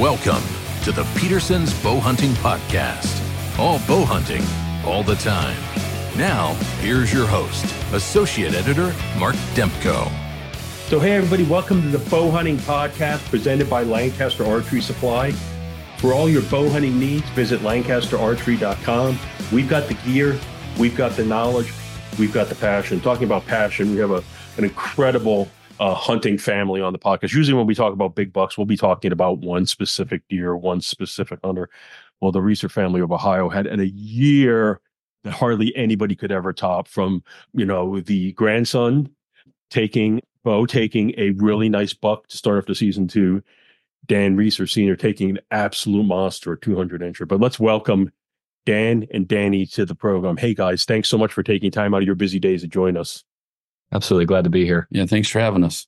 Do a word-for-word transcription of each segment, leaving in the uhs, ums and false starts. Welcome to the Peterson's Bow Hunting Podcast. All bow hunting, all the time. Now, here's your host, Associate Editor Mark Dempko. So hey everybody, welcome to the Bow Hunting Podcast presented by Lancaster Archery Supply. For all your bow hunting needs, visit lancaster archery dot com. We've got the gear, we've got the knowledge, we've got the passion. Talking about passion, we have a, an incredible Uh, hunting family on the podcast. Usually when we talk about big bucks, we'll be talking about one specific deer, one specific hunter. Well, the Reaser family of Ohio had in a year that hardly anybody could ever top, from, you know, the grandson taking, Bo taking a really nice buck to start off the season to Dan Reaser Senior taking an absolute monster, a two hundred incher. But let's welcome Dan and Danny to the program. Hey guys, thanks so much for taking time out of your busy days to join us. Absolutely. Glad to be here. Yeah. Thanks for having us.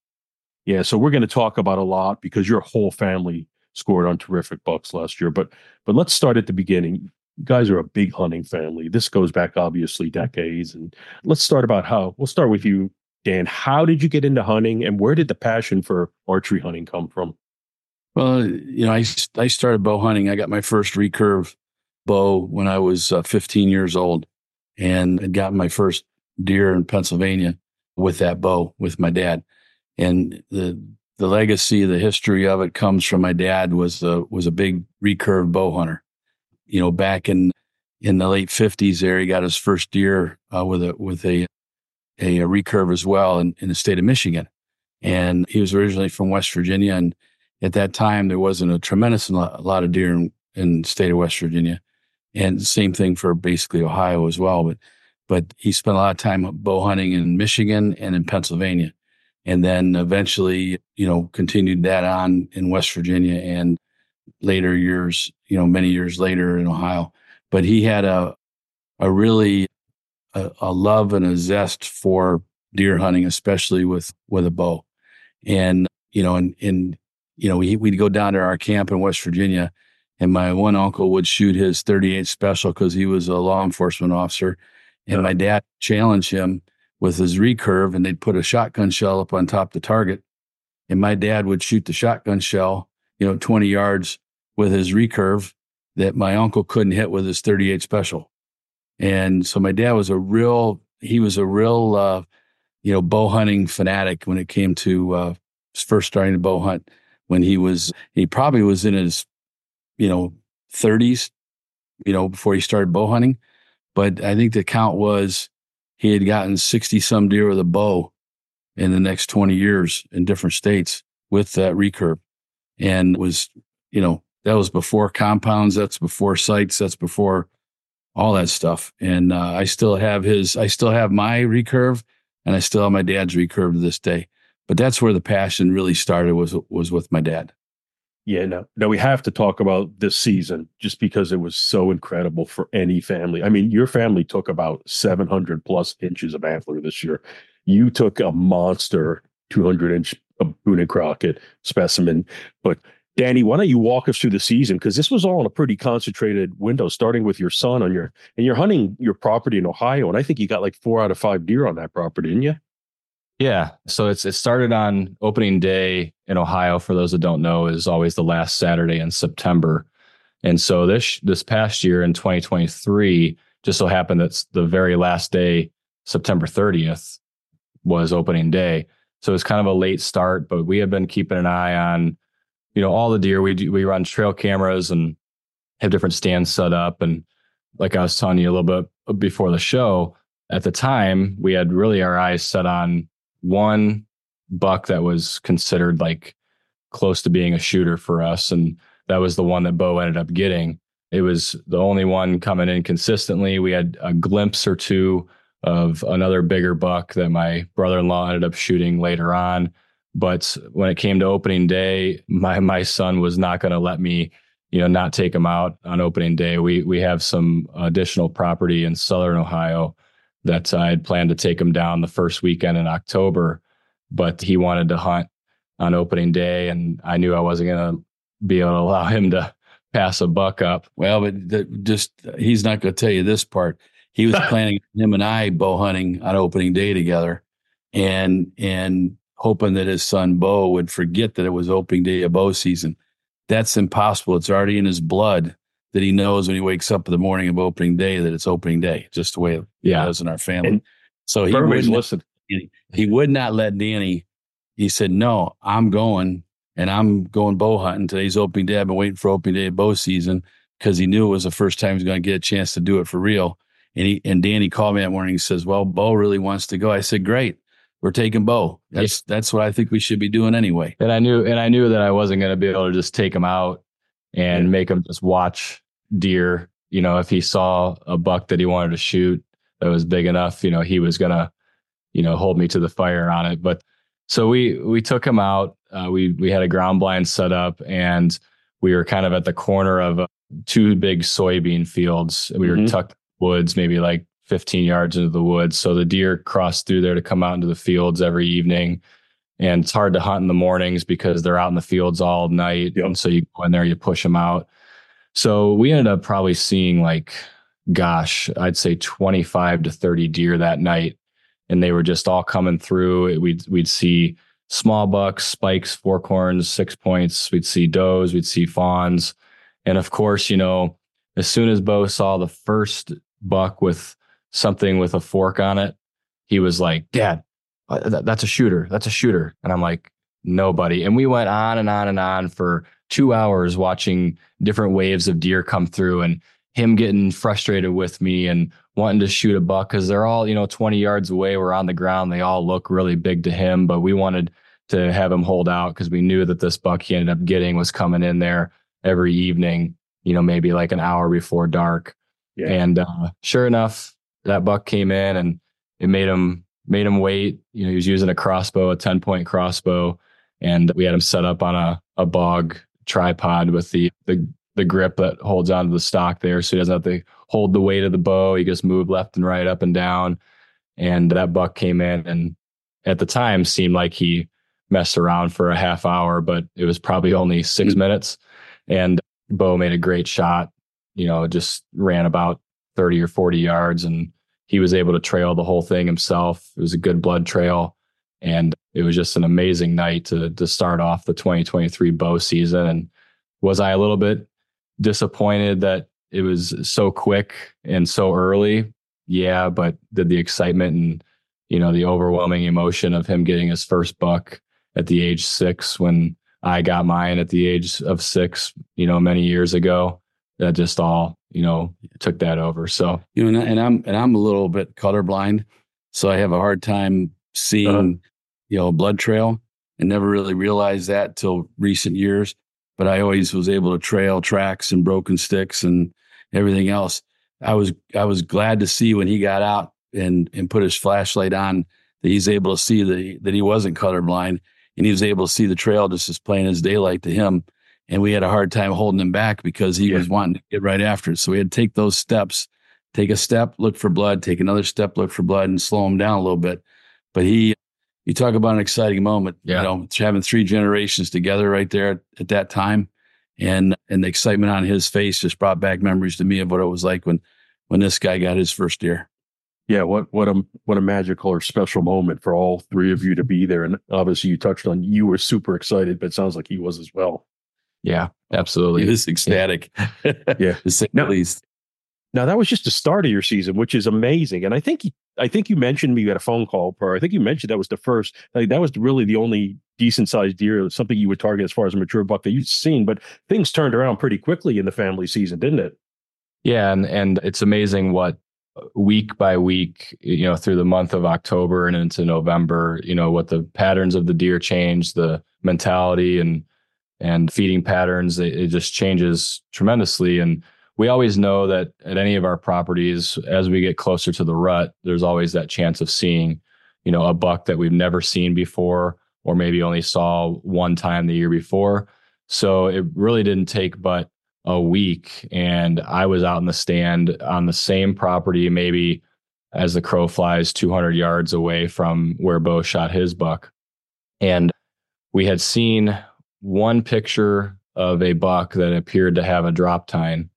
Yeah. So we're going to talk about a lot because your whole family scored on terrific bucks last year. But but let's start at the beginning. You guys are a big hunting family. This goes back, obviously, decades. And let's start about how, we'll start with you, Dan. How did you get into hunting and where did the passion for archery hunting come from? Well, you know, I, I started bow hunting. I got my first recurve bow when I was uh, fifteen years old and had gotten my first deer in Pennsylvania with that bow, with my dad. And the the legacy, the history of it comes from my dad was a, was a big recurve bow hunter. You know, back in in the late fifties there, he got his first deer uh, with a with a, a, a recurve as well in, in the state of Michigan. And he was originally from West Virginia. And at that time, there wasn't a tremendous lot of deer in, in the state of West Virginia. And same thing for basically Ohio as well. But But he spent a lot of time bow hunting in Michigan and in Pennsylvania. And then eventually, you know, continued that on in West Virginia and later years, you know, many years later in Ohio. But he had a a really a, a love and a zest for deer hunting, especially with, with a bow. And, you know, and, and you know, we, we'd go down to our camp in West Virginia and my one uncle would shoot his thirty-eight special because he was a law enforcement officer. And my dad challenged him with his recurve, and they'd put a shotgun shell up on top of the target. And my dad would shoot the shotgun shell, you know, twenty yards with his recurve that my uncle couldn't hit with his thirty-eight special. And so my dad was a real, he was a real, uh, you know, bow hunting fanatic when it came to uh, first starting to bow hunt when he was, he probably was in his, you know, thirties, you know, before he started bow hunting. But I think the count was he had gotten sixty some deer with a bow in the next twenty years in different states with that recurve. And was, you know, that was before compounds, that's before sights, that's before all that stuff. And uh, I still have his, I still have my recurve and I still have my dad's recurve to this day. But that's where the passion really started, was, was with my dad. Yeah, no, no, we have to talk about this season just because it was so incredible for any family. I mean, your family took about seven hundred plus inches of antler this year. You took a monster two hundred inch Boone and Crockett specimen. But Danny, why don't you walk us through the season? Because this was all in a pretty concentrated window, starting with your son on your, and you're hunting your property in Ohio. And I think you got like four out of five deer on that property, didn't you? Yeah. So it's it started on opening day in Ohio, for those that don't know, is always the last Saturday in September. And so this this past year in twenty twenty-three, just so happened that the very last day, September thirtieth, was opening day. So it's kind of a late start, but we have been keeping an eye on, you know, all the deer. We do, we run trail cameras and have different stands set up. And like I was telling you a little bit before the show, at the time, we had really our eyes set on one buck that was considered like close to being a shooter for us, and that was the one that Bo ended up getting. It was the only one coming in consistently. We had a glimpse or two of another bigger buck that my brother-in-law ended up shooting later on, but when it came to opening day, my my son was not going to let me, you know, not take him out on opening day. We we have some additional property in Southern Ohio that I had planned to take him down the first weekend in October, but he wanted to hunt on opening day, and I knew I wasn't going to be able to allow him to pass a buck up. Well, but the, just he's not going to tell you this part. He was planning him and I bow hunting on opening day together, and and hoping that his son Bo would forget that it was opening day of bow season. that's impossible. It's already in his blood that he knows when he wakes up in the morning of opening day that it's opening day, just the way it yeah. is in our family. And so he would, listen. He, he would not let Danny. He said, no, I'm going, and I'm going bow hunting. Today's opening day. I've been waiting for opening day of bow season, because he knew it was the first time he was going to get a chance to do it for real. And he, and Danny called me that morning. He says, well, Bo really wants to go. I said, great. We're taking Bo. That's, yeah. that's what I think we should be doing anyway. And I knew, and I knew that I wasn't going to be able to just take him out and yeah. make him just watch deer. You know, if he saw a buck that he wanted to shoot that was big enough, you know, he was going to, you know, hold me to the fire on it. But so we, we took him out. Uh, we, we had a ground blind set up, and we were kind of at the corner of uh, two big soybean fields. We mm-hmm. were tucked woods, maybe like fifteen yards into the woods. So the deer crossed through there to come out into the fields every evening. And it's hard to hunt in the mornings because they're out in the fields all night. Yep. And so you go in there, you push them out. So we ended up probably seeing like, gosh, I'd say twenty-five to thirty deer that night. And they were just all coming through. We'd, we'd see small bucks, spikes, forkhorns, six points. We'd see does, we'd see fawns. And of course, you know, as soon as Bo saw the first buck with something with a fork on it, he was like, Dad, that's a shooter. That's a shooter. And I'm like, no, buddy. And we went on and on and on for two hours watching different waves of deer come through, and him getting frustrated with me and wanting to shoot a buck because they're all, you know, twenty yards away. We're on the ground. They all look really big to him, but we wanted to have him hold out because we knew that this buck he ended up getting was coming in there every evening, you know, maybe like an hour before dark. Yeah. And uh, sure enough, that buck came in, and it made him made him wait. You know, he was using a crossbow, a ten point crossbow, and we had him set up on a, a bog tripod with the, the the grip that holds onto the stock there, so he doesn't have to hold the weight of the bow. He just moved left and right, up and down, and that buck came in. And at the time, seemed like he messed around for a half hour, but it was probably only six mm-hmm. minutes. And Bo made a great shot. You know, just ran about thirty or forty yards, and he was able to trail the whole thing himself. It was a good blood trail, and it was just an amazing night to to start off the twenty twenty-three bow season. And was I a little bit disappointed that it was so quick and so early? Yeah, but did the excitement and, you know, the overwhelming emotion of him getting his first buck at the age six, when I got mine at the age of six, you know, many years ago, that just all, you know, took that over. So, you know, and, and I'm, and I'm a little bit colorblind, so I have a hard time seeing, uh, you know, a blood trail, and never really realized that till recent years. But I always was able to trail tracks and broken sticks and everything else. I was, I was glad to see when he got out and, and put his flashlight on that he's able to see that he, that he wasn't colorblind, and he was able to see the trail just as plain as daylight to him. And we had a hard time holding him back because he yeah. was wanting to get right after it. So we had to take those steps, take a step, look for blood, take another step, look for blood, and slow him down a little bit. But he, you talk about an exciting moment, yeah. you know, having three generations together right there at that time. And, and the excitement on his face just brought back memories to me of what it was like when, when this guy got his first deer. Yeah. What, what a, what a magical or special moment for all three of you to be there. And obviously you touched on, you were super excited, but it sounds like he was as well. Yeah, absolutely. It is ecstatic. Yeah. Now, now, that was just the start of your season, which is amazing. And I think I think you mentioned me, you had a phone call, Per. I think you mentioned that was the first, like, that was really the only decent sized deer, something you would target as far as a mature buck that you'd seen. But things turned around pretty quickly in the family season, didn't it? Yeah. And, and it's amazing what week by week, you know, through the month of October and into November, you know, what the patterns of the deer change, the mentality and and feeding patterns, it, it just changes tremendously. And we always know that at any of our properties, as we get closer to the rut, there's always that chance of seeing, you know, a buck that we've never seen before, or maybe only saw one time the year before. So it really didn't take but a week. And I was out in the stand on the same property, maybe as the crow flies, two hundred yards away from where Bo shot his buck. And we had seen one picture of a buck that appeared to have a drop tine,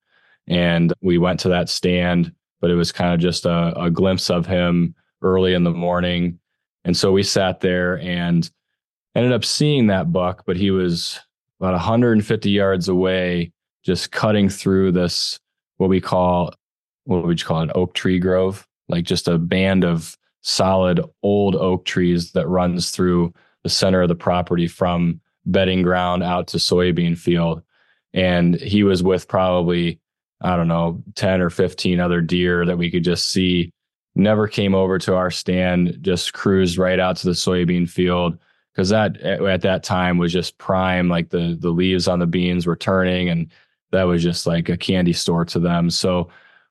and we went to that stand, but it was kind of just a, a glimpse of him early in the morning. And so we sat there and ended up seeing that buck, but he was about one hundred fifty yards away, just cutting through this, what we call, what would you call it, oak tree grove, like just a band of solid old oak trees that runs through the center of the property from bedding ground out to soybean field. And he was with probably, I don't know, ten or fifteen other deer that we could just see. Never came over to our stand, just cruised right out to the soybean field, because that at that time was just prime, like the the leaves on the beans were turning, and that was just like a candy store to them. So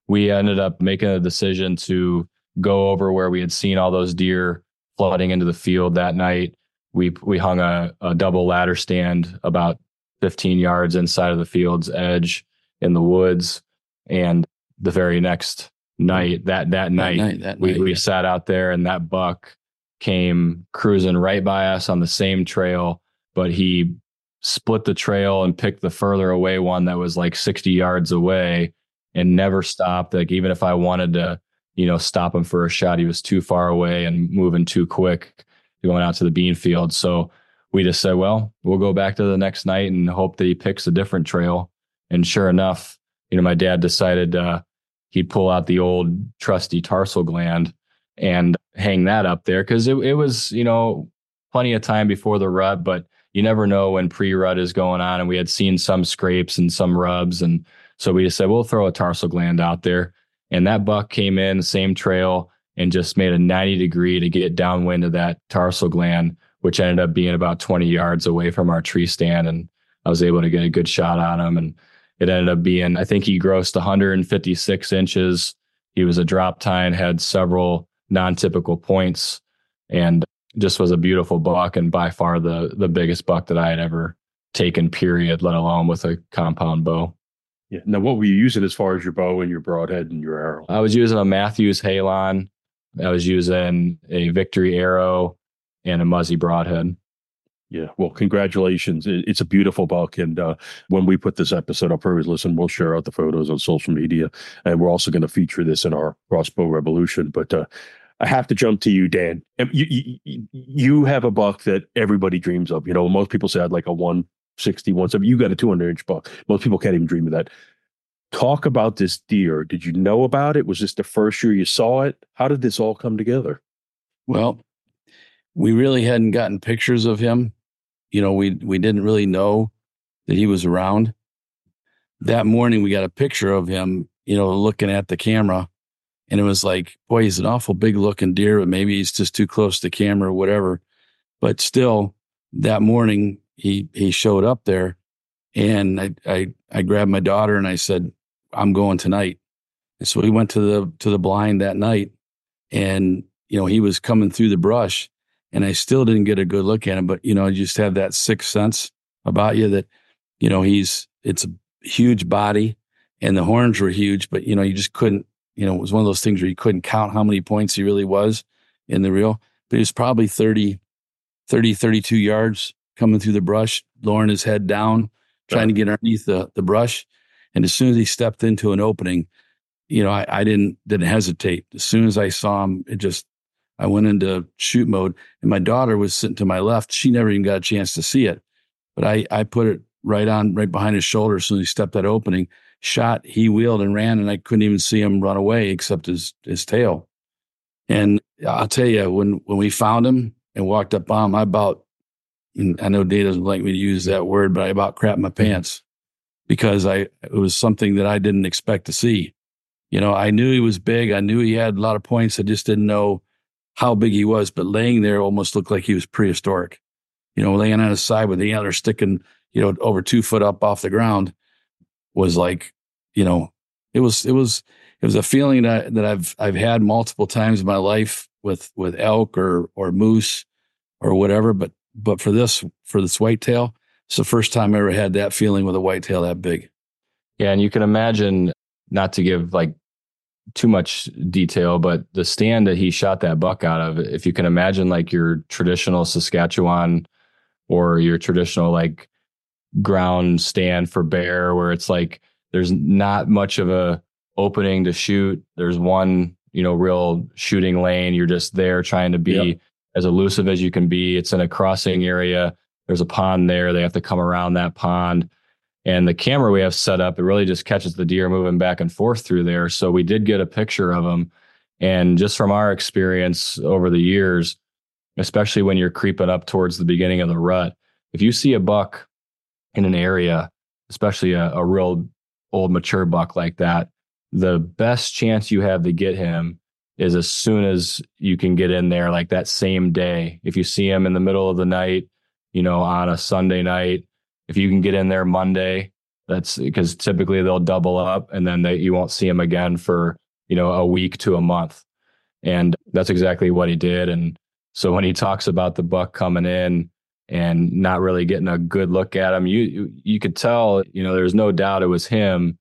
we ended up making a decision to go over where we had seen all those deer flooding into the field that night. We we hung a, a double ladder stand about fifteen yards inside of the field's edge in the woods. And the very next night, that, that, that night, night that we, night, we yeah. sat out there, and that buck came cruising right by us on the same trail, but he split the trail and picked the further away one that was like sixty yards away and never stopped. Like, even if I wanted to, you know, stop him for a shot, he was too far away and moving too quick going out to the bean field. So we just said, well, we'll go back to the next night and hope that he picks a different trail. And sure enough, you know, my dad decided uh, he'd pull out the old trusty tarsal gland and hang that up there, because it, it was, you know, plenty of time before the rut, but you never know when pre-rut is going on. And we had seen some scrapes and some rubs. And so we just said, we'll throw a tarsal gland out there. And that buck came in, same trail, and just made a ninety degree to get downwind of that tarsal gland, which ended up being about twenty yards away from our tree stand. And I was able to get a good shot on him. And it ended up being, I think he grossed one hundred fifty-six inches. He was a drop tine, had several non-typical points, and just was a beautiful buck, and by far the the biggest buck that I had ever taken, period, let alone with a compound bow. Yeah. Now, what were you using as far as your bow and your broadhead and your arrow? I was using a Matthews Halon. I was using a Victory arrow and a Muzzy broadhead. Yeah. Well, congratulations. It's a beautiful buck. And uh, when we put this episode up for everybody to listen, we'll share out the photos on social media. And we're also going to feature this in our Crossbow Revolution. But uh, I have to jump to you, Dan. You, you, you have a buck that everybody dreams of. You know, most people say I'd like a one sixty, one seventy. You got a two hundred inch buck. Most people can't even dream of that. Talk about this deer. Did you know about it? Was this the first year you saw it? How did this all come together? Well, we really hadn't gotten pictures of him. You know, we we didn't really know that he was around. That morning, we got a picture of him, you know, looking at the camera. And it was like, boy, he's an awful big looking deer, but maybe he's just too close to the camera or whatever. But still, that morning, he he showed up there. And I I, I grabbed my daughter and I said, I'm going tonight. And so we went to the to the blind that night, and you know, he was coming through the brush, and I still didn't get a good look at him, but you know, you just have that sixth sense about you that, you know, he's it's a huge body and the horns were huge, but you know, you just couldn't, you know, it was one of those things where you couldn't count how many points he really was in the reel. But he was probably thirty, thirty, thirty-two yards coming through the brush, lowering his head down, trying to get underneath the, the brush. And as soon as he stepped into an opening, you know, I, I didn't didn't hesitate. As soon as I saw him, it just, I went into shoot mode. And my daughter was sitting to my left. She never even got a chance to see it. But I, I put it right on, right behind his shoulder as soon as he stepped that opening. Shot, he wheeled and ran, and I couldn't even see him run away except his his tail. And I'll tell you, when, when we found him and walked up on him, I about, and I know Dave doesn't like me to use that word, but I about crapped my pants, because I it was something that I didn't expect to see. You know, I knew he was big. I knew he had a lot of points. I just didn't know how big he was. But laying there almost looked like he was prehistoric. You know, laying on his side with the antler sticking, you know, over two foot up off the ground was like, you know, it was it was it was a feeling that, I, that I've I've had multiple times in my life with with elk or or moose or whatever, but. But for this, for this whitetail, it's the first time I ever had that feeling with a whitetail that big. Yeah. And you can imagine, not to give like too much detail, but the stand that he shot that buck out of, if you can imagine like your traditional Saskatchewan or your traditional like ground stand for bear, where it's like, there's not much of a opening to shoot. There's one, you know, real shooting lane. You're just there trying to be, yep, as elusive as you can be. It's in a crossing area. There's a pond there. They have to come around that pond. And the camera we have set up, it really just catches the deer moving back and forth through there. So we did get a picture of them. And just from our experience over the years, especially when you're creeping up towards the beginning of the rut, if you see a buck in an area, especially a, a real old mature buck like that, the best chance you have to get him is as soon as you can get in there, like that same day. If you see him in the middle of the night, you know, on a Sunday night, if you can get in there Monday, that's because typically they'll double up and then they, you won't see him again for, you know, a week to a month. And that's exactly what he did. And so when he talks about the buck coming in and not really getting a good look at him, you you could tell, you know, there's no doubt it was him,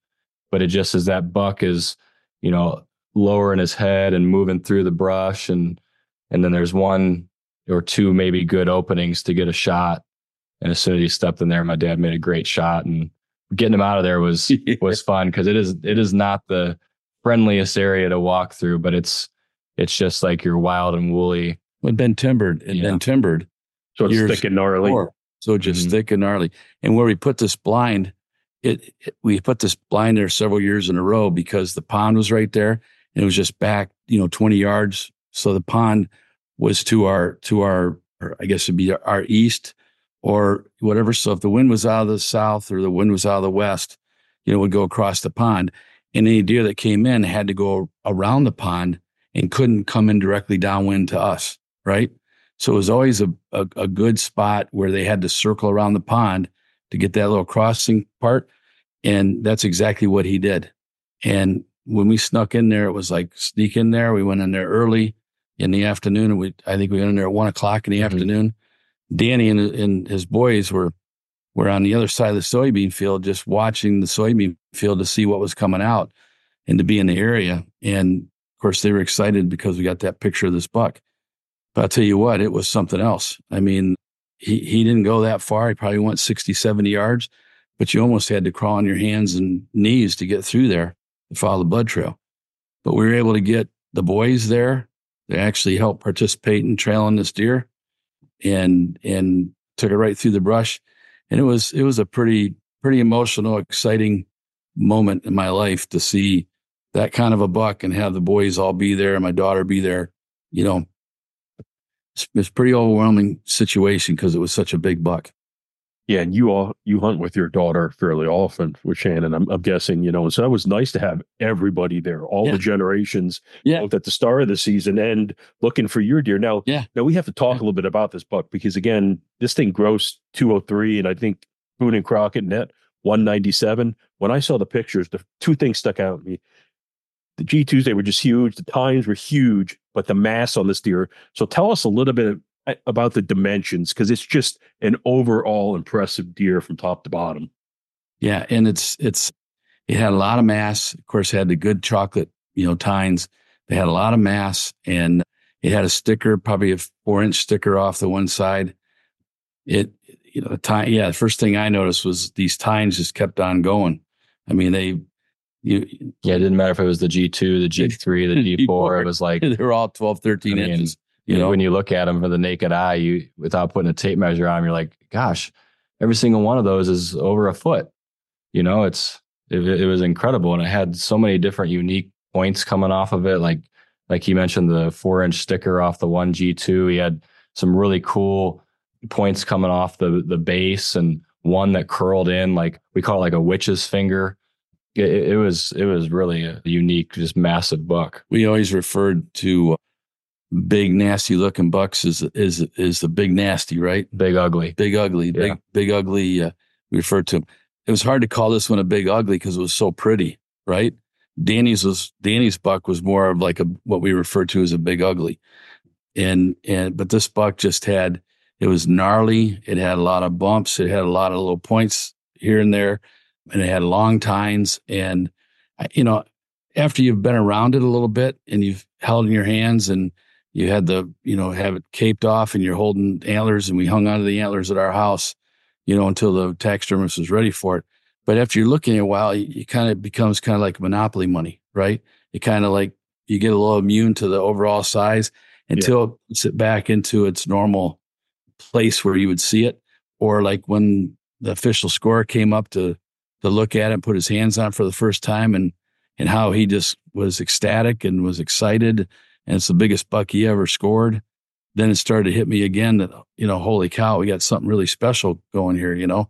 but it just is that buck is, you know, lowering his head and moving through the brush. And, and then there's one or two maybe good openings to get a shot. And as soon as he stepped in there, my dad made a great shot, and getting him out of there was, was fun. Cause it is, it is not the friendliest area to walk through, but it's, it's just like your wild and woolly. It's been timbered and yeah. been timbered. So it's thick and gnarly. Before. So just mm-hmm. thick and gnarly. And where we put this blind, it, it, we put this blind there several years in a row because the pond was right there. It was just back, you know, twenty yards. So the pond was to our, to our, or I guess it'd be our, our east or whatever. So if the wind was out of the south or the wind was out of the west, you know, it would go across the pond. And any deer that came in had to go around the pond and couldn't come in directly downwind to us, right? So it was always a, a, a good spot where they had to circle around the pond to get that little crossing part. And that's exactly what he did. And when we snuck in there, it was like sneak in there. We went in there early in the afternoon. And we, I think we went in there at one o'clock in the mm-hmm. afternoon. Danny and, and his boys were, were on the other side of the soybean field, just watching the soybean field to see what was coming out and to be in the area. And of course they were excited because we got that picture of this buck, but I'll tell you what, it was something else. I mean, he, he didn't go that far. He probably went sixty, seventy yards, but you almost had to crawl on your hands and knees to get through there. Follow the blood trail. But we were able to get the boys there. They actually helped participate in trailing this deer and and took it right through the brush. And it was it was a pretty, pretty emotional, exciting moment in my life to see that kind of a buck and have the boys all be there and my daughter be there. You know, it's, it's a pretty overwhelming situation because it was such a big buck. Yeah, and you all you hunt with your daughter fairly often with Shannon, I'm, I'm guessing, you know, and so that was nice to have everybody there, all yeah. the generations, yeah. both at the start of the season and looking for your deer. Now, yeah. now we have to talk yeah. a little bit about this buck because, again, this thing grossed two oh three, and I think Boone and Crockett net one ninety-seven. When I saw the pictures, the two things stuck out at me. The G twos, they were just huge. The times were huge, but the mass on this deer. So tell us a little bit about the dimensions, because it's just an overall impressive deer from top to bottom. Yeah, and it's it's it had a lot of mass. Of course, it had the good chocolate, you know, tines. They had a lot of mass, and it had a sticker, probably a four inch sticker off the one side. It, you know, the time. Yeah, the first thing I noticed was these tines just kept on going. I mean, they. You, yeah, it didn't matter if it was the G two, the G three, the G four. G four. It was like they were all twelve, thirteen I mean, inches. You know, when you look at them for the naked eye, you without putting a tape measure on, you're like, gosh, every single one of those is over a foot. You know, it's it, it was incredible. And it had so many different unique points coming off of it. Like like he mentioned, the four inch sticker off the one G two. He had some really cool points coming off the, the base, and one that curled in like we call it like a witch's finger. It, it was it was really a unique, just massive buck. We always referred to big nasty looking bucks is is is the big nasty, right? Big ugly, big ugly, yeah. big big ugly. Uh, we referred to him. It was hard to call this one a big ugly because it was so pretty, right? Danny's was Danny's buck was more of like a what we refer to as a big ugly, and and but this buck just had it was gnarly. It had a lot of bumps. It had a lot of little points here and there, and it had long tines. And you know, after you've been around it a little bit and you've held in your hands and you had the, you know, have it caped off and you're holding antlers, and we hung onto the antlers at our house, you know, until the taxidermist was ready for it. But after you're looking at a while, it kind of becomes kind of like monopoly money, right? It kind of like you get a little immune to the overall size until yeah. it puts it back into its normal place where you would see it. or like when the official scorer came up to to look at it and put his hands on it for the first time, and and how he just was ecstatic and was excited, and it's the biggest buck he ever scored. Then it started to hit me again that, you know, holy cow, we got something really special going here, you know.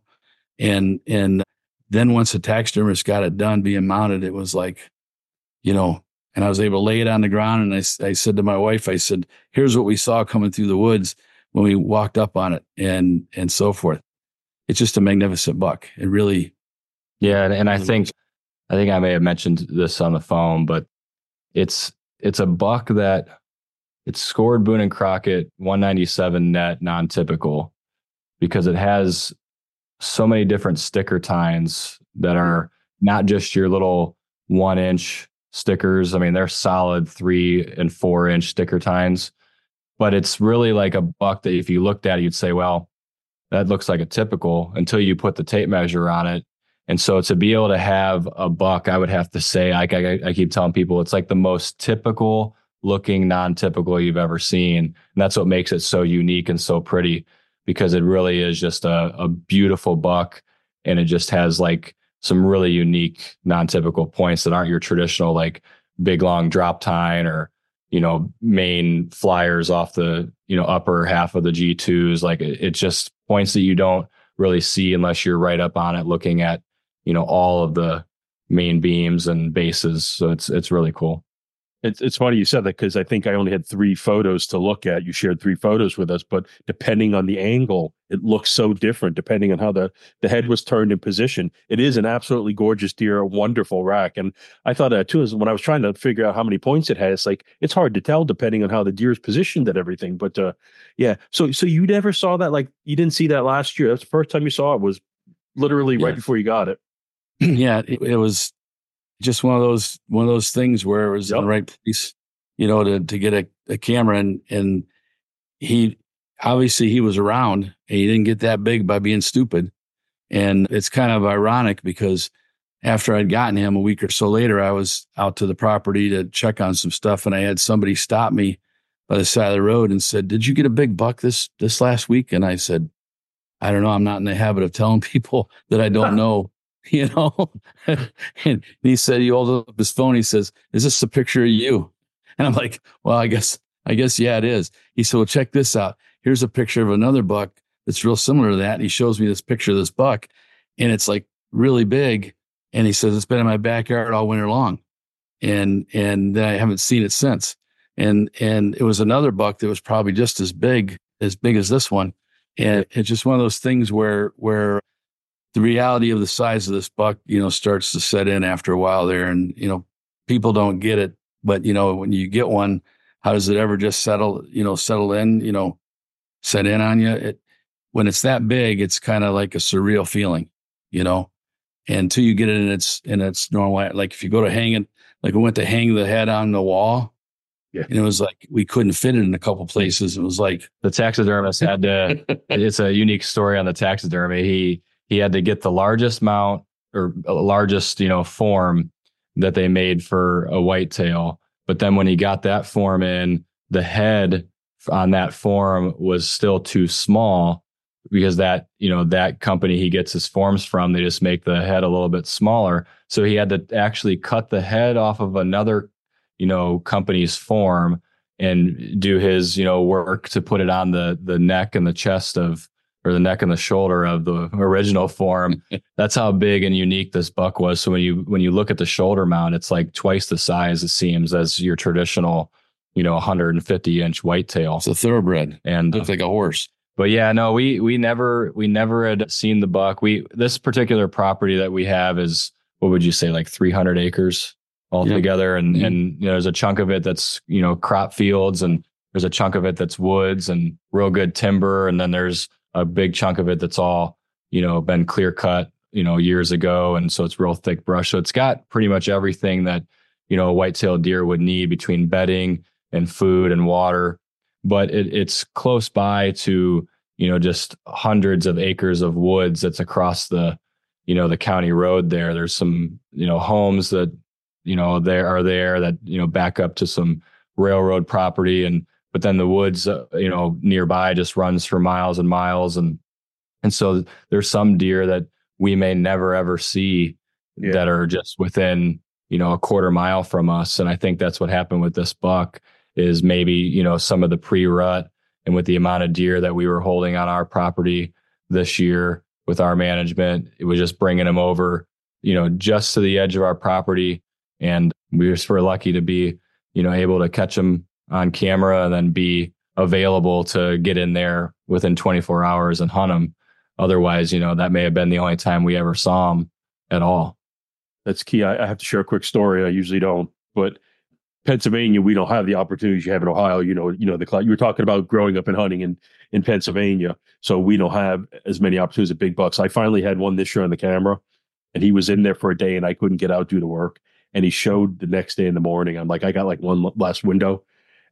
And and then once the taxidermist got it done being mounted, it was like, you know, and I was able to lay it on the ground. And I, I said to my wife, I said, here's what we saw coming through the woods when we walked up on it, and and so forth. It's just a magnificent buck. It really. Yeah. And, and I think I think I may have mentioned this on the phone, but it's it's a buck that it scored Boone and Crockett one ninety-seven net non-typical because it has so many different sticker tines that are not just your little one inch stickers. I mean, they're solid three and four inch sticker tines, but it's really like a buck that if you looked at it, you'd say, well, that looks like a typical until you put the tape measure on it. And so to be able to have a buck, I would have to say, I, I, I keep telling people, it's like the most typical looking non-typical you've ever seen. And that's what makes it so unique and so pretty, because it really is just a, a beautiful buck. And it just has like some really unique non-typical points that aren't your traditional like big, long drop tine or, you know, main flyers off the, you know, upper half of the G twos. Like it, it just points that you don't really see unless you're right up on it looking at, you know, all of the main beams and bases. So it's it's really cool. It's it's funny you said that, because I think I only had three photos to look at. You shared three photos with us, but depending on the angle, it looks so different depending on how the, the head was turned in position. It is an absolutely gorgeous deer, a wonderful rack. And I thought that too, is when I was trying to figure out how many points it had, it's like, it's hard to tell depending on how the deer is positioned at everything. But uh, yeah, so so you never saw that? Like you didn't see that last year? That's the first time you saw it was literally yeah. right before you got it. Yeah, it, it was just one of those one of those things where it was yep. in the right place, you know, to to get a, a camera. And and he obviously he was around, and he didn't get that big by being stupid. And it's kind of ironic because after I'd gotten him a week or so later, I was out to the property to check on some stuff, and I had somebody stop me by the side of the road and said, "Did you get a big buck this this last week?" And I said, "I don't know. I'm not in the habit of telling people that I don't know." You know, and he said, he holds up his phone. He says, "Is this a picture of you?" And I'm like, well, I guess, I guess, yeah, it is. He said, "Well, check this out. Here's a picture of another buck that's real similar to that." And he shows me this picture of this buck, and it's like really big. And he says, "It's been in my backyard all winter long." And, and then I haven't seen it since. And, and it was another buck that was probably just as big, as big as this one. And it's just one of those things where, where, the reality of the size of this buck, you know, starts to set in after a while there. And, you know, people don't get it. But, you know, when you get one, how does it ever just settle, you know, settle in, you know, set in on you? It, when it's that big, it's kind of like a surreal feeling, you know, and until you get it in its in its normal, like if you go to hang it, like we went to hang the head on the wall. Yeah. And it was like we couldn't fit it in a couple places. It was like the taxidermist had to, it's a unique story on the taxidermy. He, He had to get the largest mount or largest, you know, form that they made for a whitetail. But then when he got that form in, the head on that form was still too small because that, you know, that company he gets his forms from, they just make the head a little bit smaller. So he had to actually cut the head off of another, you know, company's form and do his, you know, work to put it on the the neck and the chest of or the neck and the shoulder of the original form. That's how big and unique this buck was. So when you when you look at the shoulder mount, it's like twice the size, it seems, as your traditional, you know, one hundred fifty inch whitetail. It's a thoroughbred and looks like a horse. But yeah, no, we we never we never had seen the buck. We this particular property that we have is, what would you say, like three hundred acres altogether, yeah. and yeah. and you know, there's a chunk of it that's, you know, crop fields, and there's a chunk of it that's woods and real good timber, and then there's a big chunk of it that's all, you know, been clear cut, you know, years ago. And so it's real thick brush. So it's got pretty much everything that, you know, a white-tailed deer would need between bedding and food and water. But it, it's close by to, you know, just hundreds of acres of woods that's across the, you know, the county road there. There's some, you know, homes that, you know, there are there that, you know, back up to some railroad property. And but then the woods, uh, you know, nearby just runs for miles and miles. And And so there's some deer that we may never, ever see yeah. that are just within, you know, a quarter mile from us. And I think that's what happened with this buck is maybe, you know, some of the pre-rut and with the amount of deer that we were holding on our property this year with our management, it was just bringing them over, you know, just to the edge of our property. And we just were lucky to be, you know, able to catch them on camera and then be available to get in there within twenty-four hours and hunt them. Otherwise, you know, that may have been the only time we ever saw them at all. That's key. I, I have to share a quick story. I usually don't, but Pennsylvania, we don't have the opportunities you have in Ohio. You know, you know, the cloud you were talking about growing up and hunting in, in Pennsylvania. So we don't have as many opportunities at big bucks. I finally had one this year on the camera and he was in there for a day and I couldn't get out due to work. And he showed the next day in the morning. I'm like, I got like one last window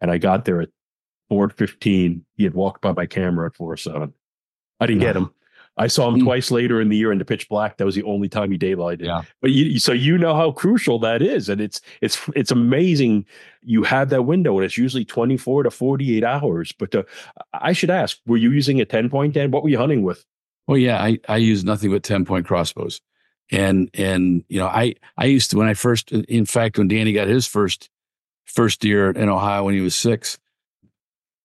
and I got there at four fifteen. He had walked by my camera at four oh seven. I didn't no. get him. I saw him mm. twice later in the year in the pitch black. That was the only time he daylighted. Yeah. But you, so you know how crucial that is. And it's, it's, it's amazing. You have that window and it's usually twenty-four to forty-eight hours. But to, I should ask, were you using a ten point, Dan? What were you hunting with? Well, yeah, I, I use nothing but ten point crossbows. And, and, you know, I, I used to, when I first, in fact, when Danny got his first, first deer in Ohio, when he was six,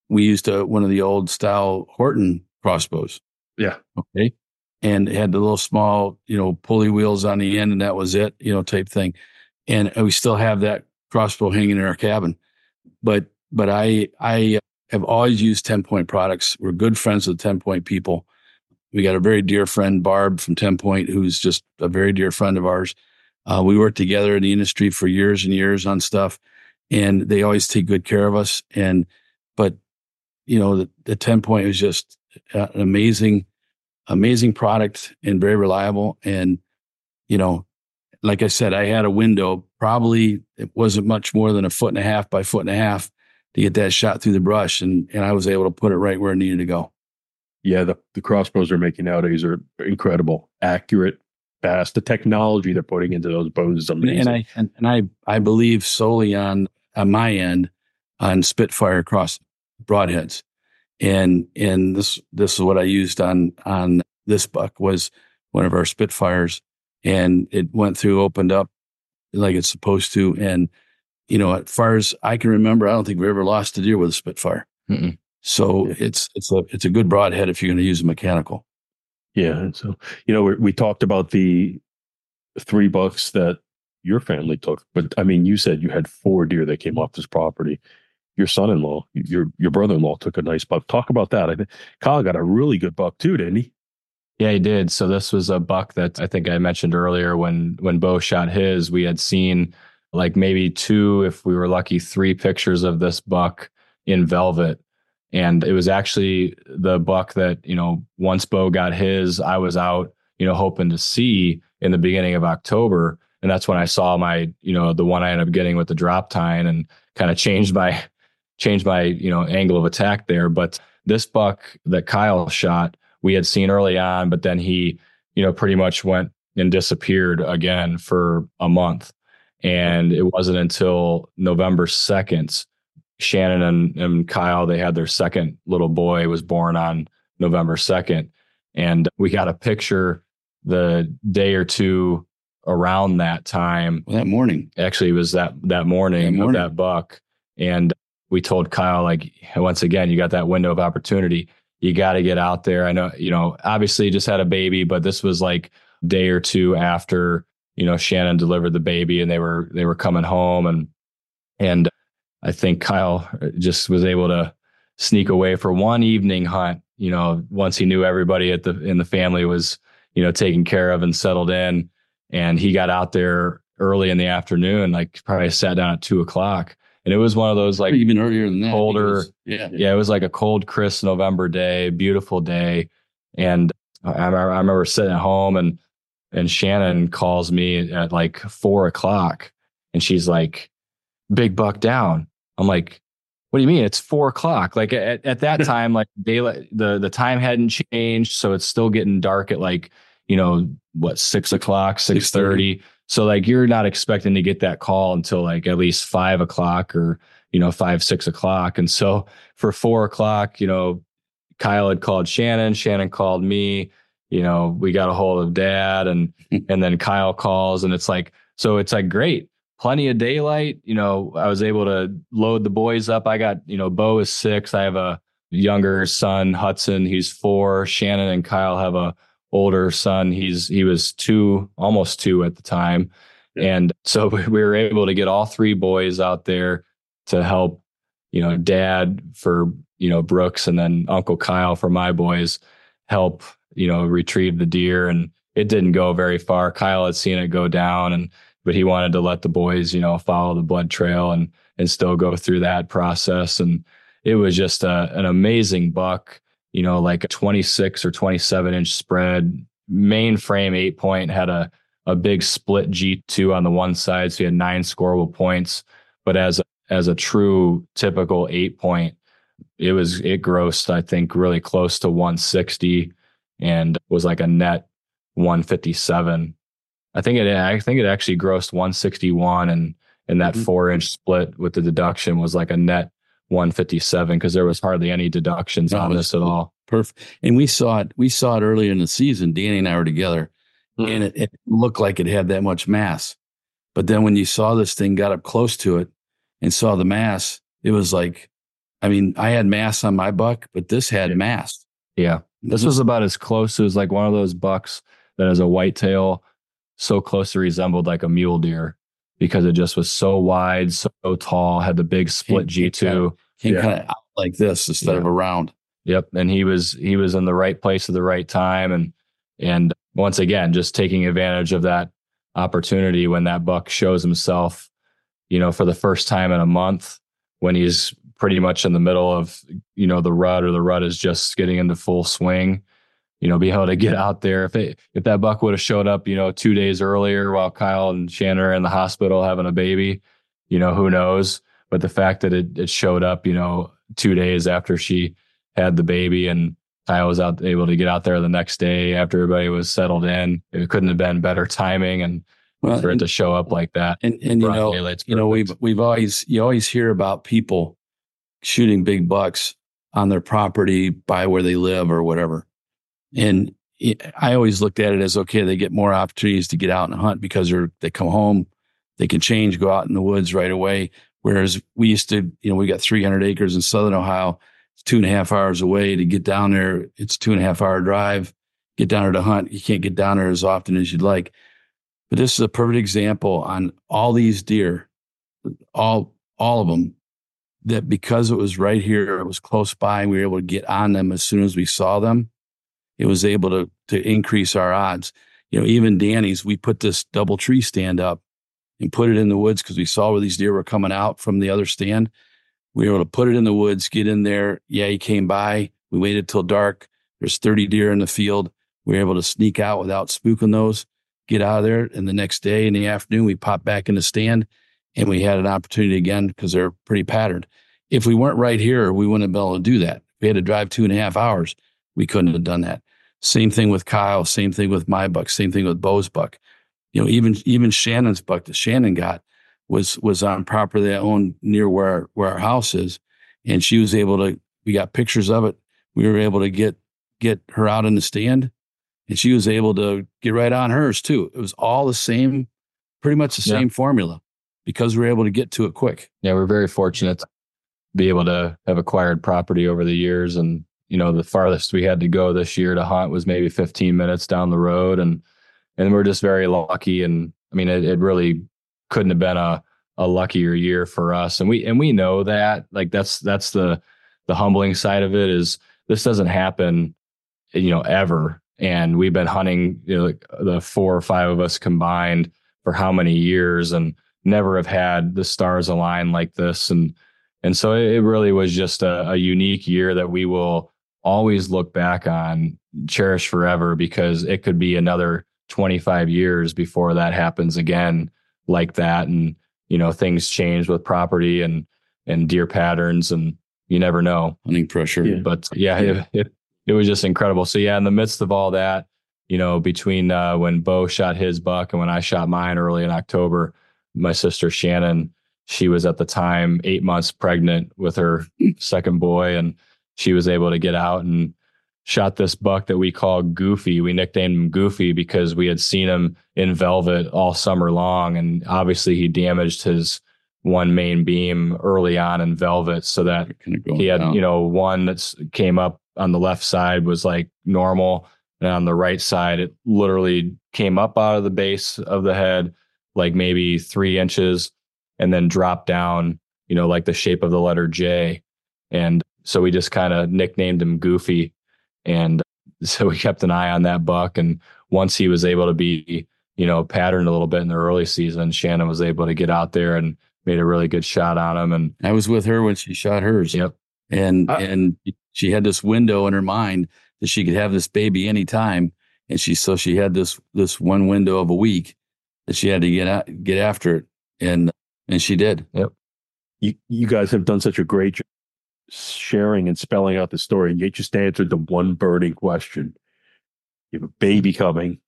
we used a, one of the old style Horton crossbows. Yeah. Okay. And it had the little small, you know, pulley wheels on the end and that was it, you know, type thing. And we still have that crossbow hanging in our cabin, but, but I, I have always used ten point products. We're good friends with ten point people. We got a very dear friend, Barb from Ten Point, who's just a very dear friend of ours. Uh, we worked together in the industry for years and years on stuff, and they always take good care of us. And but you know, the, the Ten Point was just an amazing, amazing product and very reliable. And you know, like I said, I had a window. Probably it wasn't much more than a foot and a half by foot and a half to get that shot through the brush, and and I was able to put it right where it needed to go. Yeah, the, the crossbows they're making nowadays are incredible, accurate, fast. The technology they're putting into those bows is amazing. And I and, and I I believe solely on on my end on Spitfire cross broadheads, and and this this is what I used on on this buck was one of our Spitfires, and it went through, opened up like it's supposed to, and you know, as far as I can remember, I don't think we ever lost a deer with a Spitfire. Mm-mm. So it's it's a it's a good broadhead if you're going to use a mechanical. Yeah, and so you know we we talked about the three bucks that your family took, but I mean you said you had four deer that came off this property. Your son-in-law, your your brother-in-law took a nice buck. Talk about that. I think Kyle got a really good buck too, didn't he? Yeah, he did. So this was a buck that I think I mentioned earlier when when Bo shot his. We had seen like maybe two, if we were lucky, three pictures of this buck in velvet. And it was actually the buck that, you know, once Bo got his, I was out, you know, hoping to see in the beginning of October. And that's when I saw my, you know, the one I ended up getting with the drop tine and kind of changed my, changed my, you know, angle of attack there. But this buck that Kyle shot, we had seen early on, but then he, you know, pretty much went and disappeared again for a month. And it wasn't until November second. Shannon and, and Kyle, they had their second little boy, was born on November second. And we got a picture the day or two around that time. Well, that morning. Actually, it was that, that morning, that morning of that buck. And we told Kyle, like, once again, you got that window of opportunity. You got to get out there. I know, you know, obviously just had a baby, but this was like day or two after, you know, Shannon delivered the baby and they were, they were coming home and, and, I think Kyle just was able to sneak away for one evening hunt, you know, once he knew everybody at the in the family was, you know, taken care of and settled in. And he got out there early in the afternoon, like probably sat down at two o'clock. And it was one of those like even earlier than that. Colder. Was, yeah. Yeah. It was like a cold, crisp November day, beautiful day. And I, I remember sitting at home and and Shannon calls me at like four o'clock and she's like, big buck down. I'm like, what do you mean? It's four o'clock. Like at, at that time, like daylight, the, the time hadn't changed. So it's still getting dark at like, you know, what, six o'clock, six thirty. So like, you're not expecting to get that call until like at least five o'clock or, you know, five, six o'clock. And so for four o'clock, you know, Kyle had called Shannon. Shannon called me. You know, we got a hold of Dad, and and then Kyle calls, and it's like, so it's like, great, plenty of daylight. You know, I was able to load the boys up. I got, you know, Bo is six. I have a younger son, Hudson. He's four. Shannon and Kyle have a older son. He's he was two, almost two at the time. Yeah. And so we were able to get all three boys out there to help, you know, Dad for, you know, Brooks, and then Uncle Kyle for my boys help, you know, retrieve the deer. And it didn't go very far. Kyle had seen it go down, and but he wanted to let the boys, you know, follow the blood trail and and still go through that process. And it was just a, an amazing buck, you know, like a twenty-six or twenty-seven inch spread, mainframe eight point, had a, a big split G two on the one side. So he had nine scorable points. But as a, as a true typical eight point, it was, it grossed, I think, really close to one sixty and was like a net one fifty-seven. I think it I think it actually grossed one sixty-one, and and that mm-hmm. four inch split with the deduction was like a net one fifty-seven, because there was hardly any deductions no, on this at all. Perfect. And we saw it we saw it earlier in the season. Danny and I were together, mm-hmm. and it, it looked like it had that much mass. But then when you saw this thing, got up close to it and saw the mass, it was like, I mean, I had mass on my buck, but this had mass. Yeah. This was about as close as like one of those bucks that has a whitetail so closely resembled like a mule deer, because it just was so wide, so tall, had the big split G two. Came, came yeah. kind of out like this instead yeah. of around. Yep. And he was he was in the right place at the right time. And and once again, just taking advantage of that opportunity when that buck shows himself, you know, for the first time in a month, when he's pretty much in the middle of, you know, the rut, or the rut is just getting into full swing, you know, be able to get out there. If it, if that buck would have showed up, you know, two days earlier while Kyle and Shannon are in the hospital having a baby, you know, who knows? But the fact that it, it showed up, you know, two days after she had the baby, and Kyle was out able to get out there the next day after everybody was settled in, it couldn't have been better timing. And well, for it and, to show up like that. And, and you know, you know, we've, we've always, you always hear about people shooting big bucks on their property by where they live or whatever. And I always looked at it as, okay, they get more opportunities to get out and hunt because they're, they come home, they can change, go out in the woods right away. Whereas we used to, you know, we got three hundred acres in Southern Ohio, it's two and a half hours away to get down there. It's a two and a half hour drive, get down there to hunt. You can't get down there as often as you'd like. But this is a perfect example on all these deer, all, all of them, that because it was right here, it was close by, we were able to get on them as soon as we saw them. It was able to to increase our odds. You know, even Danny's, we put this double tree stand up and put it in the woods because we saw where these deer were coming out from the other stand. We were able to put it in the woods, get in there. Yeah, he came by. We waited till dark. There's thirty deer in the field. We were able to sneak out without spooking those, get out of there. And the next day in the afternoon, we popped back in the stand, and we had an opportunity again because they're pretty patterned. If we weren't right here, we wouldn't have been able to do that. We had to drive two and a half hours. We couldn't have done that. Same thing with Kyle. Same thing with my buck. Same thing with Bo's buck. You know, even even Shannon's buck that Shannon got was was on property that owned near where where our house is, and she was able to. We got pictures of it. We were able to get get her out in the stand, and she was able to get right on hers too. It was all the same, pretty much the yeah. same formula, because we were able to get to it quick. Yeah, we're very fortunate to be able to have acquired property over the years, and you know, the farthest we had to go this year to hunt was maybe fifteen minutes down the road. And, and we're just very lucky. And I mean, it, it really couldn't have been a, a luckier year for us. And we, and we know that, like, that's, that's the, the humbling side of it, is this doesn't happen, you know, ever. And we've been hunting, you know, like the four or five of us combined for how many years, and never have had the stars align like this. And, and so it, it really was just a, a unique year that we will always look back on, cherish forever, because it could be another twenty-five years before that happens again like that. And, you know, things change with property and, and deer patterns, and you never know. Hunting pressure. Yeah. But yeah, yeah. It, it, it was just incredible. So yeah, in the midst of all that, you know, between uh, when Bo shot his buck and when I shot mine early in October, my sister Shannon, she was at the time eight months pregnant with her second boy. And she was able to get out and shot this buck that we call Goofy. We nicknamed him Goofy because we had seen him in velvet all summer long. And obviously he damaged his one main beam early on in velvet. So that he had, down. you know, one that came up on the left side was like normal. And on the right side, it literally came up out of the base of the head, like maybe three inches and then dropped down, you know, like the shape of the letter J. And so we just kind of nicknamed him Goofy. And so we kept an eye on that buck. And once he was able to be, you know, patterned a little bit in the early season, Shannon was able to get out there and made a really good shot on him. And I was with her when she shot hers. Yep. And uh, and she had this window in her mind that she could have this baby anytime. And she so she had this this one window of a week that she had to get out, get after it. And and she did. Yep. You you guys have done such a great job sharing and spelling out the story, and you just answered the one burning question. You have a baby coming.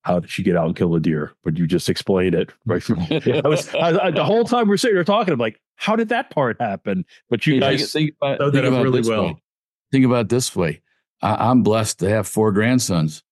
How did she get out and kill a deer? But you just explained it right from I was I, I, the whole time we're sitting there talking, I'm like, how did that part happen? But you hey, guys think about, know think that about really well. Way. Think about it this way. I, I'm blessed to have four grandsons,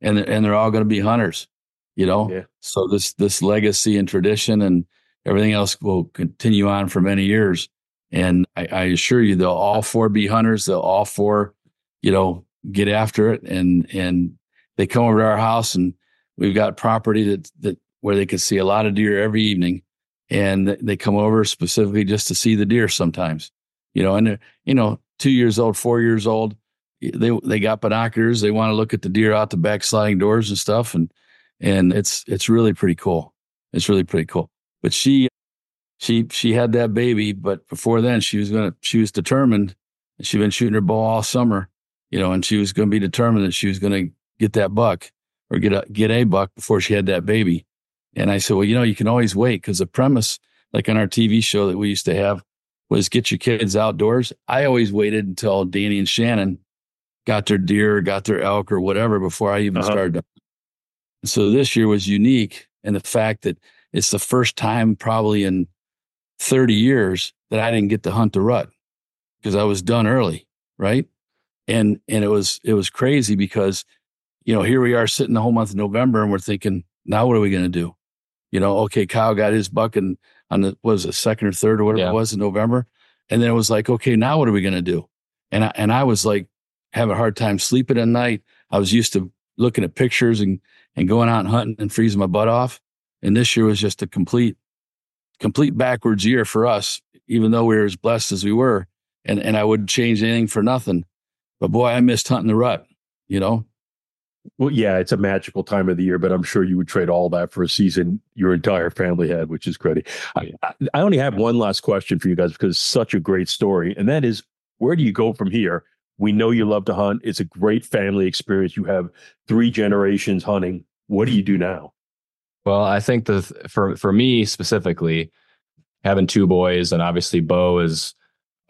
and and they're all going to be hunters, you know? Yeah. So this this legacy and tradition and everything else will continue on for many years. And I, I assure you, they'll all four be hunters. They'll all four, you know, get after it. And and they come over to our house, and we've got property that that where they can see a lot of deer every evening. And they come over specifically just to see the deer sometimes, you know. And you know, two years old, four years old, they they got binoculars. They want to look at the deer out the back sliding doors and stuff. And and it's it's really pretty cool. It's really pretty cool. But she. She she had that baby, but before then she was gonna she was determined. She'd been shooting her bow all summer, you know, and she was gonna be determined that she was gonna get that buck or get a get a buck before she had that baby. And I said, well, you know, you can always wait, because the premise, like on our T V show that we used to have, was get your kids outdoors. I always waited until Danny and Shannon got their deer, got their elk, or whatever before I even uh-huh. started. So this year was unique in the fact that it's the first time probably in thirty years that I didn't get to hunt the rut because I was done early, right? And and it was it was crazy because, you know, here we are sitting the whole month of November and we're thinking, now what are we going to do? You know, okay, Kyle got his buck in, on the, what was it, second or third or whatever yeah. it was in November. And then it was like, okay, now what are we going to do? And I, and I was like having a hard time sleeping at night. I was used to looking at pictures and, and going out and hunting and freezing my butt off. And this year was just a complete complete backwards year for us, even though we were as blessed as we were. And and I wouldn't change anything for nothing. But boy, I missed hunting the rut, you know? Well, yeah, it's a magical time of the year, but I'm sure you would trade all that for a season your entire family had, which is crazy. I, I only have one last question for you guys because it's such a great story. And that is, where do you go from here? We know you love to hunt. It's a great family experience. You have three generations hunting. What do you do now? Well, I think the for for me specifically, having two boys, and obviously Bo has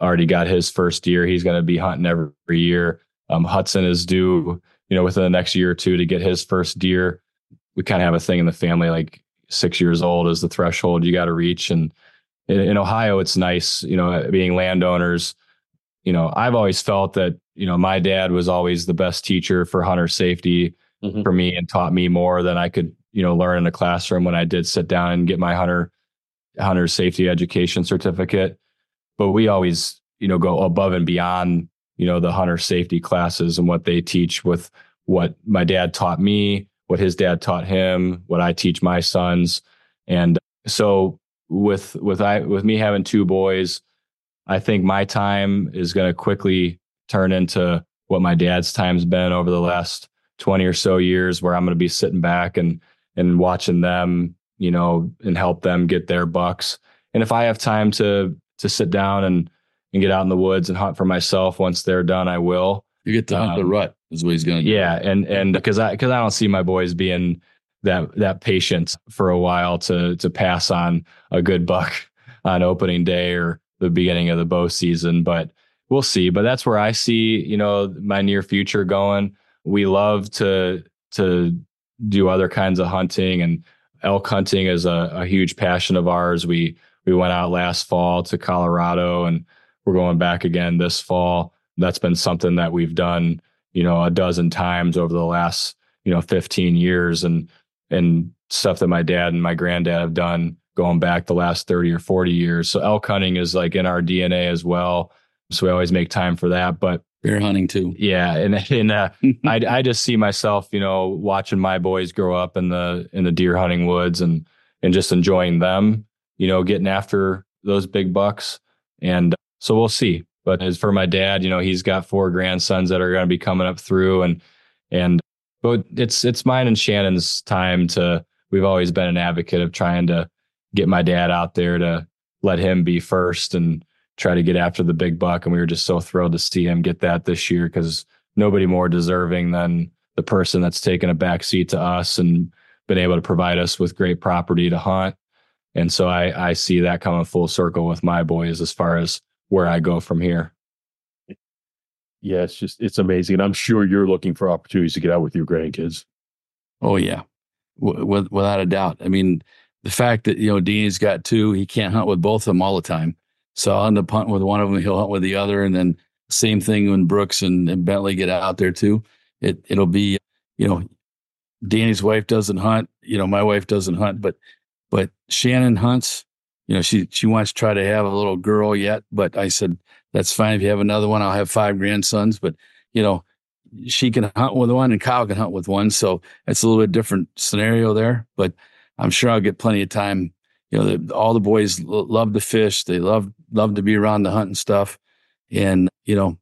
already got his first year. He's going to be hunting every, every year. Um, Hudson is due, you know, within the next year or two to get his first deer. We kind of have a thing in the family, like six years old is the threshold you got to reach. And in, in Ohio, it's nice, you know, being landowners. You know, I've always felt that, you know, my dad was always the best teacher for hunter safety mm-hmm. for me and taught me more than I could, you know, learn in a classroom when I did sit down and get my hunter hunter safety education certificate. But we always, you know, go above and beyond, you know, the hunter safety classes and what they teach with what my dad taught me, what his dad taught him, what I teach my sons. And so with with I with me having two boys, I think my time is going to quickly turn into what my dad's time's been over the last twenty or so years, where I'm going to be sitting back and and watching them, you know, and help them get their bucks. And if I have time to to sit down and, and get out in the woods and hunt for myself once they're done, I will. You get to hunt um, the rut is what he's going to do. Yeah, and and because I because I don't see my boys being that that patient for a while to to pass on a good buck on opening day or the beginning of the bow season, but we'll see. But that's where I see, you know, my near future going. We love to to. do other kinds of hunting, and elk hunting is a, a huge passion of ours. We we went out last fall to Colorado, and we're going back again this fall That's been something that we've done, you know, a dozen times over the last, you know, fifteen years, and and stuff that my dad and my granddad have done going back the last thirty or forty years. So elk hunting is like in our D N A as well. So we always make time for that. But bear hunting too. Yeah. And, and uh, I, I just see myself, you know, watching my boys grow up in the in the deer hunting woods and and just enjoying them, you know, getting after those big bucks. And so we'll see. But as for my dad, you know, he's got four grandsons that are going to be coming up through, and and but it's it's mine and Shannon's time to. We've always been an advocate of trying to get my dad out there to let him be first and try to get after the big buck. And we were just so thrilled to see him get that this year, because nobody more deserving than the person that's taken a backseat to us and been able to provide us with great property to hunt. And so I, I see that coming full circle with my boys as far as where I go from here. Yeah, it's just, it's amazing. And I'm sure you're looking for opportunities to get out with your grandkids. Oh, yeah, w- without a doubt. I mean, the fact that, you know, Dean's got two, he can't hunt with both of them all the time. So I'll end up hunting with one of them, he'll hunt with the other. And then same thing when Brooks and, and Bentley get out there too. It, it'll be, you know, Danny's wife doesn't hunt, you know, my wife doesn't hunt, but but Shannon hunts. You know, she she wants to try to have a little girl yet, but I said, that's fine. If you have another one, I'll have five grandsons. But, you know, she can hunt with one and Kyle can hunt with one. So it's a little bit different scenario there, but I'm sure I'll get plenty of time. You know, the, all the boys l- love to fish. They love love to be around the hunting stuff. And, you know,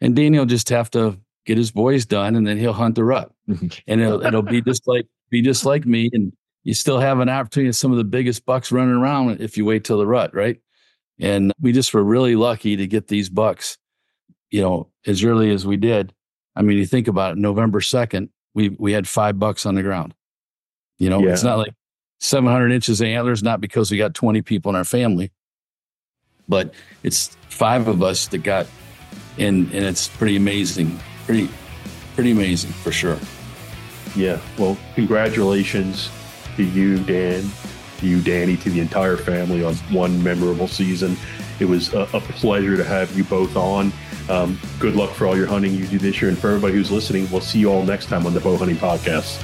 and Danny will just have to get his boys done, and then he'll hunt the rut. And it'll, it'll be just like be just like me. And you still have an opportunity of some of the biggest bucks running around if you wait till the rut, right? And we just were really lucky to get these bucks, you know, as early as we did. I mean, you think about it, November second, we we had five bucks on the ground. You know, yeah. It's not like seven hundred inches of antlers, not because we got twenty people in our family, but it's five of us that got, and and it's pretty amazing, pretty, pretty amazing for sure. Yeah. Well, congratulations to you, Dan, to you, Danny, to the entire family on one memorable season. It was a, a pleasure to have you both on. Um, good luck for all your hunting you do this year. And for everybody who's listening, we'll see you all next time on the Bow Hunting Podcast.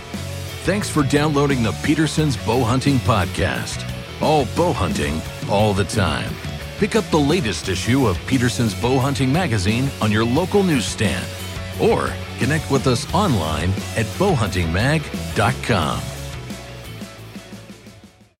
Thanks for downloading the Peterson's Bow Hunting Podcast. All bow hunting, all the time. Pick up the latest issue of Peterson's Bow Hunting Magazine on your local newsstand, or connect with us online at bow hunting mag dot com.